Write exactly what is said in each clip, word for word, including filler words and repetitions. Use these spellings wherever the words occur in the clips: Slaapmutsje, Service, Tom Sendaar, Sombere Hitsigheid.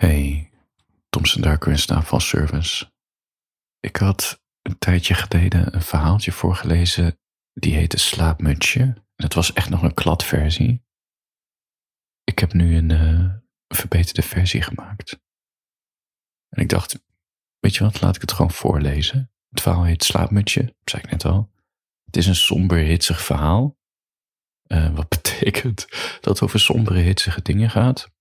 Hey, Tom Sendaar, kunstenaar van Service. Ik had een tijdje geleden een verhaaltje voorgelezen, die heette Slaapmutsje. Dat was echt nog een kladversie. Ik heb nu een uh, verbeterde versie gemaakt. En ik dacht, weet je wat, laat ik het gewoon voorlezen. Het verhaal heet Slaapmutsje, dat zei ik net al. Het is een somber, hitsig verhaal. Uh, wat betekent dat het over sombere, hitsige dingen gaat.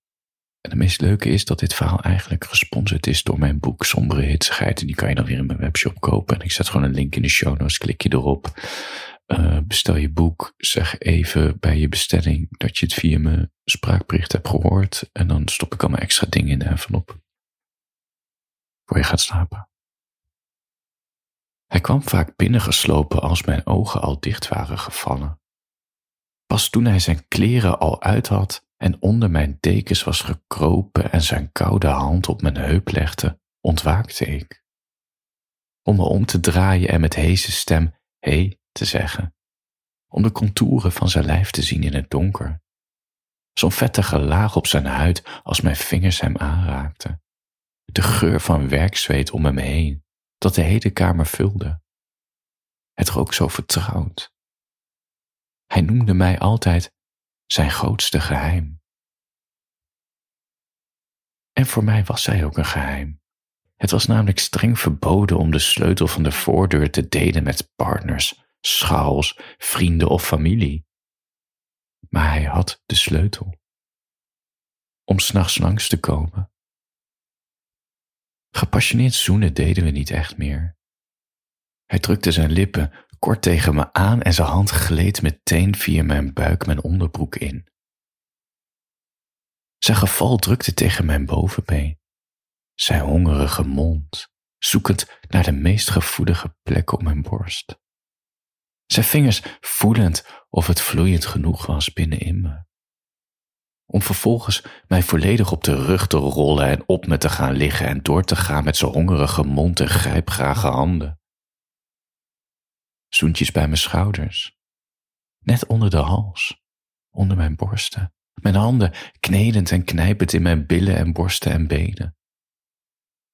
En het meest leuke is dat dit verhaal eigenlijk gesponsord is door mijn boek Sombere Hitsigheid. En die kan je dan weer in mijn webshop kopen. En ik zet gewoon een link in de show notes, klik je erop. Uh, bestel je boek, zeg even bij je bestelling dat je het via mijn spraakbericht hebt gehoord. En dan stop ik allemaal extra dingen in de envelop. Voor je gaat slapen. Hij kwam vaak binnengeslopen als mijn ogen al dicht waren gevallen. Pas toen hij zijn kleren al uit had en onder mijn dekens was gekropen en zijn koude hand op mijn heup legde, ontwaakte ik. Om me om te draaien en met heze stem hé te zeggen. Om de contouren van zijn lijf te zien in het donker. Zo'n vettige laag op zijn huid als mijn vingers hem aanraakten. De geur van werkzweet om hem heen, dat de hele kamer vulde. Het rook zo vertrouwd. Hij noemde mij altijd zijn grootste geheim. En voor mij was zij ook een geheim. Het was namelijk streng verboden om de sleutel van de voordeur te delen met partners, schaals, vrienden of familie. Maar hij had de sleutel. Om 's nachts langs te komen. Gepassioneerd zoenen deden we niet echt meer. Hij drukte zijn lippen kort tegen me aan en zijn hand gleed meteen via mijn buik mijn onderbroek in. Zijn geval drukte tegen mijn bovenbeen, zijn hongerige mond, zoekend naar de meest gevoelige plek op mijn borst. Zijn vingers voelend of het vloeiend genoeg was binnenin me. Om vervolgens mij volledig op de rug te rollen en op me te gaan liggen en door te gaan met zijn hongerige mond en grijpgrage handen. Zoentjes bij mijn schouders, net onder de hals, onder mijn borsten, mijn handen knedend en knijpend in mijn billen en borsten en benen.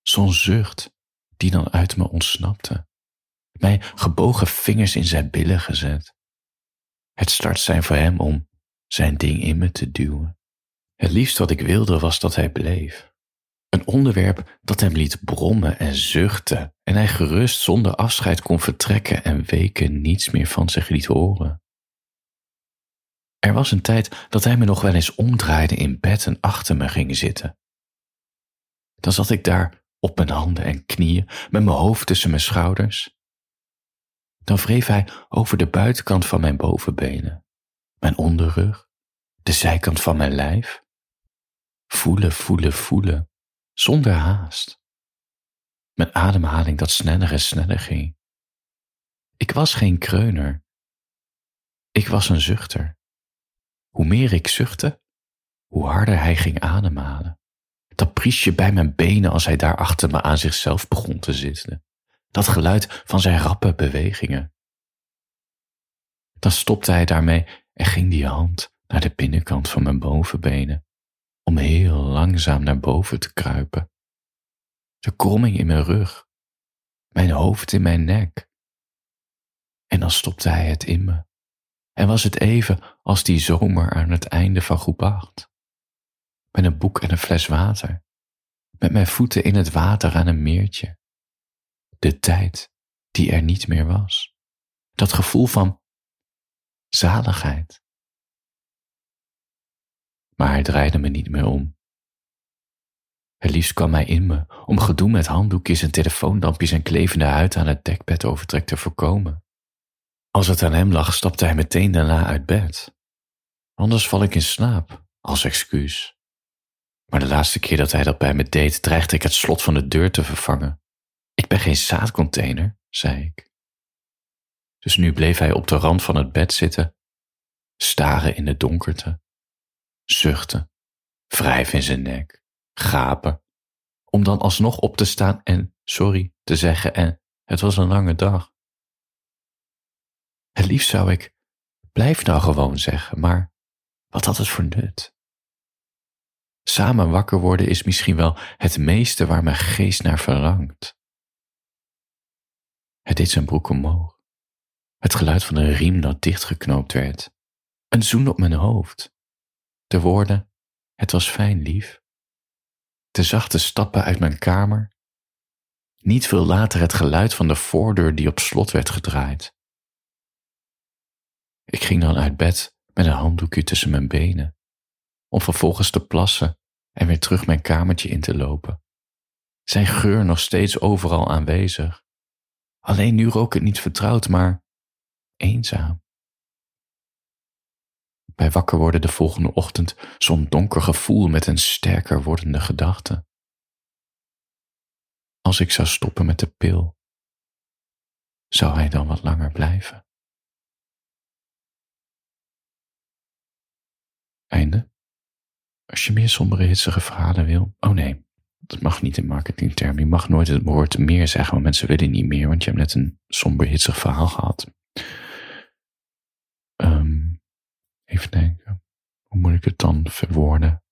Zo'n zucht die dan uit me ontsnapte, mijn gebogen vingers in zijn billen gezet. Het start zijn voor hem om zijn ding in me te duwen. Het liefst wat ik wilde was dat hij bleef. Een onderwerp dat hem liet brommen en zuchten en hij gerust zonder afscheid kon vertrekken en weken niets meer van zich liet horen. Er was een tijd dat hij me nog wel eens omdraaide in bed en achter me ging zitten. Dan zat ik daar op mijn handen en knieën met mijn hoofd tussen mijn schouders. Dan wreef hij over de buitenkant van mijn bovenbenen, mijn onderrug, de zijkant van mijn lijf. Voelen, voelen, voelen. Zonder haast. Mijn ademhaling dat sneller en sneller ging. Ik was geen kreuner. Ik was een zuchter. Hoe meer ik zuchtte, hoe harder hij ging ademhalen. Dat priesje bij mijn benen als hij daar achter me aan zichzelf begon te zitten. Dat geluid van zijn rappe bewegingen. Dan stopte hij daarmee en ging die hand naar de binnenkant van mijn bovenbenen. Om heel langzaam naar boven te kruipen. De kromming in mijn rug, mijn hoofd in mijn nek. En dan stopte hij het in me. En was het even als die zomer aan het einde van groep acht. Met een boek en een fles water. Met mijn voeten in het water aan een meertje. De tijd die er niet meer was. Dat gevoel van zaligheid. Maar hij draaide me niet meer om. Het liefst kwam hij in me om gedoe met handdoekjes en telefoonlampjes en klevende huid aan het dekbedovertrek te voorkomen. Als het aan hem lag, stapte hij meteen daarna uit bed. Anders val ik in slaap, als excuus. Maar de laatste keer dat hij dat bij me deed, dreigde ik het slot van de deur te vervangen. Ik ben geen zaadcontainer, zei ik. Dus nu bleef hij op de rand van het bed zitten, staren in de donkerte. Zuchten, wrijf in zijn nek, gapen, om dan alsnog op te staan en sorry te zeggen en het was een lange dag. Het liefst zou ik, blijf nou gewoon zeggen, maar wat had het voor nut? Samen wakker worden is misschien wel het meeste waar mijn geest naar verlangt. Hij deed zijn broek omhoog. Het geluid van een riem dat dichtgeknoopt werd. Een zoen op mijn hoofd. De woorden, het was fijn lief. De zachte stappen uit mijn kamer. Niet veel later het geluid van de voordeur die op slot werd gedraaid. Ik ging dan uit bed met een handdoekje tussen mijn benen, om vervolgens te plassen en weer terug mijn kamertje in te lopen. Zijn geur nog steeds overal aanwezig. Alleen nu rook het niet vertrouwd, maar eenzaam. Bij wakker worden de volgende ochtend zo'n donker gevoel met een sterker wordende gedachte. Als ik zou stoppen met de pil, zou hij dan wat langer blijven? Einde. Als je meer sombere hitsige verhalen wil... Oh nee, dat mag niet in marketingtermen. Je mag nooit het woord meer zeggen, want mensen willen niet meer, want je hebt net een somber hitsig verhaal gehad. Um, even denken, hoe moet ik het dan verwoorden?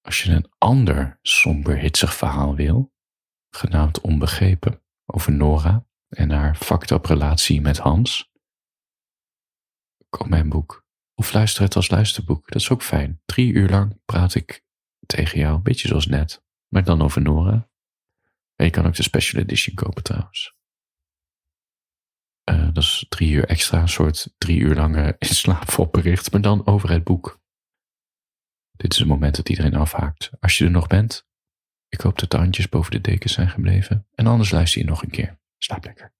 Als je een ander somber hitsig verhaal wil, genaamd Onbegrepen, over Nora en haar fucked-up relatie met Hans, koop mijn boek. Of luister het als luisterboek, dat is ook fijn. Drie uur lang praat ik tegen jou, een beetje zoals net, maar dan over Nora. En je kan ook de special edition kopen trouwens. Uh, dat is drie uur extra, een soort drie uur lange in slaapvalbericht, maar dan over het boek. Dit is het moment dat iedereen afhaakt. Als je er nog bent, ik hoop dat de handjes boven de dekens zijn gebleven. En anders luister je nog een keer. Slaap lekker.